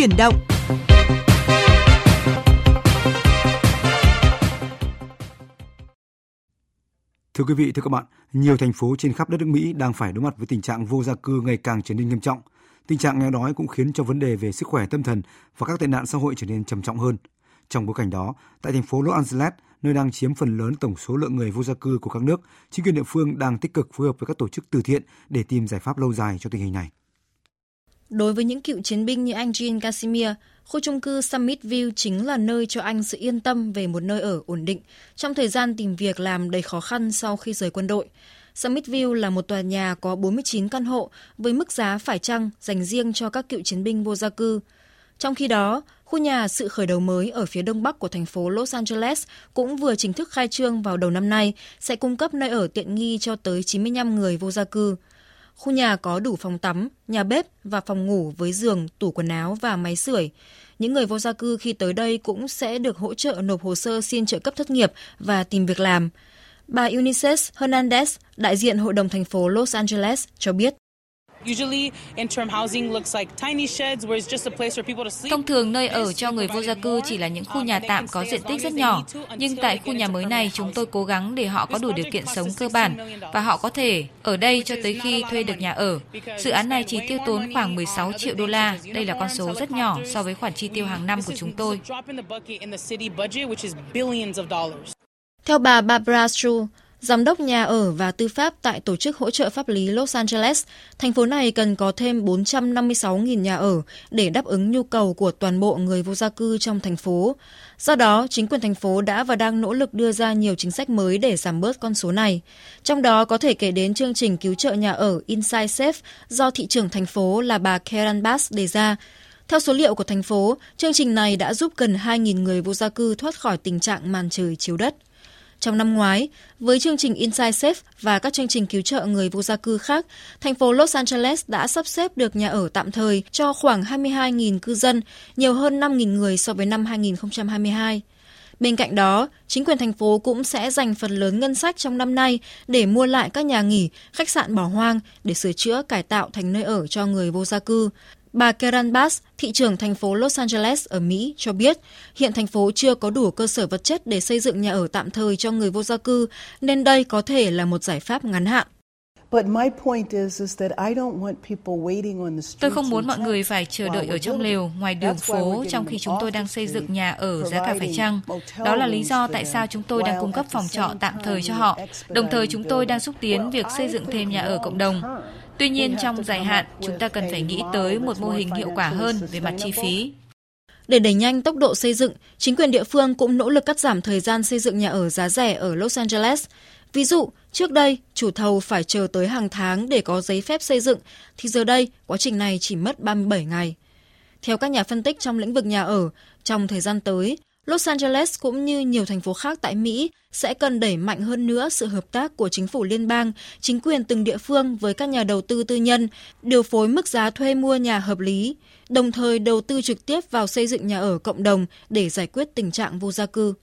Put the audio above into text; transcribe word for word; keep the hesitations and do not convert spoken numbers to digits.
chuyển động. Thưa quý vị, thưa các bạn, nhiều thành phố trên khắp đất nước Mỹ đang phải đối mặt với tình trạng vô gia cư ngày càng trở nên nghiêm trọng. Tình trạng nghèo đói cũng khiến cho vấn đề về sức khỏe tâm thần và các tệ nạn xã hội trở nên trầm trọng hơn. Trong bối cảnh đó, tại thành phố Los Angeles, nơi đang chiếm phần lớn tổng số lượng người vô gia cư của các nước, chính quyền địa phương đang tích cực phối hợp với các tổ chức từ thiện để tìm giải pháp lâu dài cho tình hình này. Đối với những cựu chiến binh như anh Jean Casimir, khu chung cư Summit View chính là nơi cho anh sự yên tâm về một nơi ở ổn định trong thời gian tìm việc làm đầy khó khăn sau khi rời quân đội. Summit View là một tòa nhà có bốn mươi chín căn hộ với mức giá phải chăng dành riêng cho các cựu chiến binh vô gia cư. Trong khi đó, khu nhà sự khởi đầu mới ở phía đông bắc của thành phố Los Angeles cũng vừa chính thức khai trương vào đầu năm nay, sẽ cung cấp nơi ở tiện nghi cho tới chín mươi lăm người vô gia cư. Khu nhà có đủ phòng tắm, nhà bếp và phòng ngủ với giường, tủ quần áo và máy sưởi. Những người vô gia cư khi tới đây cũng sẽ được hỗ trợ nộp hồ sơ xin trợ cấp thất nghiệp và tìm việc làm. Bà Eunice Hernandez, đại diện Hội đồng thành phố Los Angeles, cho biết. Thông thường nơi ở cho người vô gia cư chỉ là những khu nhà tạm có diện tích rất nhỏ, nhưng tại khu nhà mới này chúng tôi cố gắng để họ có đủ điều kiện sống cơ bản và họ có thể ở đây cho tới khi thuê được nhà ở. Dự án này chỉ tiêu tốn khoảng mười sáu triệu đô la, đây là con số rất nhỏ so với khoản chi tiêu hàng năm của chúng tôi. Theo bà Barbara Stroulx, Giám đốc nhà ở và tư pháp tại Tổ chức Hỗ trợ Pháp lý Los Angeles, thành phố này cần có thêm bốn trăm năm mươi sáu nghìn nhà ở để đáp ứng nhu cầu của toàn bộ người vô gia cư trong thành phố. Do đó, chính quyền thành phố đã và đang nỗ lực đưa ra nhiều chính sách mới để giảm bớt con số này. Trong đó có thể kể đến chương trình cứu trợ nhà ở Inside Safe do thị trưởng thành phố là bà Karen Bass đề ra. Theo số liệu của thành phố, chương trình này đã giúp gần hai nghìn người vô gia cư thoát khỏi tình trạng màn trời chiếu đất. Trong năm ngoái, với chương trình Inside Safe và các chương trình cứu trợ người vô gia cư khác, thành phố Los Angeles đã sắp xếp được nhà ở tạm thời cho khoảng hai mươi hai nghìn cư dân, nhiều hơn năm nghìn người so với năm hai không hai hai. Bên cạnh đó, chính quyền thành phố cũng sẽ dành phần lớn ngân sách trong năm nay để mua lại các nhà nghỉ, khách sạn bỏ hoang để sửa chữa cải tạo thành nơi ở cho người vô gia cư. Bà Karen Bass, thị trưởng thành phố Los Angeles ở Mỹ, cho biết hiện thành phố chưa có đủ cơ sở vật chất để xây dựng nhà ở tạm thời cho người vô gia cư, nên đây có thể là một giải pháp ngắn hạn. Tôi không muốn mọi người phải chờ đợi ở trong lều, ngoài đường phố trong khi chúng tôi đang xây dựng nhà ở giá cả phải chăng. Đó là lý do tại sao chúng tôi đang cung cấp phòng trọ tạm thời cho họ. Đồng thời chúng tôi đang xúc tiến việc xây dựng thêm nhà ở cộng đồng. Tuy nhiên, trong dài hạn, chúng ta cần phải nghĩ tới một mô hình hiệu quả hơn về mặt chi phí. Để đẩy nhanh tốc độ xây dựng, chính quyền địa phương cũng nỗ lực cắt giảm thời gian xây dựng nhà ở giá rẻ ở Los Angeles. Ví dụ, trước đây, chủ thầu phải chờ tới hàng tháng để có giấy phép xây dựng, thì giờ đây, quá trình này chỉ mất ba mươi bảy ngày. Theo các nhà phân tích trong lĩnh vực nhà ở, trong thời gian tới, Los Angeles cũng như nhiều thành phố khác tại Mỹ sẽ cần đẩy mạnh hơn nữa sự hợp tác của chính phủ liên bang, chính quyền từng địa phương với các nhà đầu tư tư nhân, điều phối mức giá thuê mua nhà hợp lý, đồng thời đầu tư trực tiếp vào xây dựng nhà ở cộng đồng để giải quyết tình trạng vô gia cư.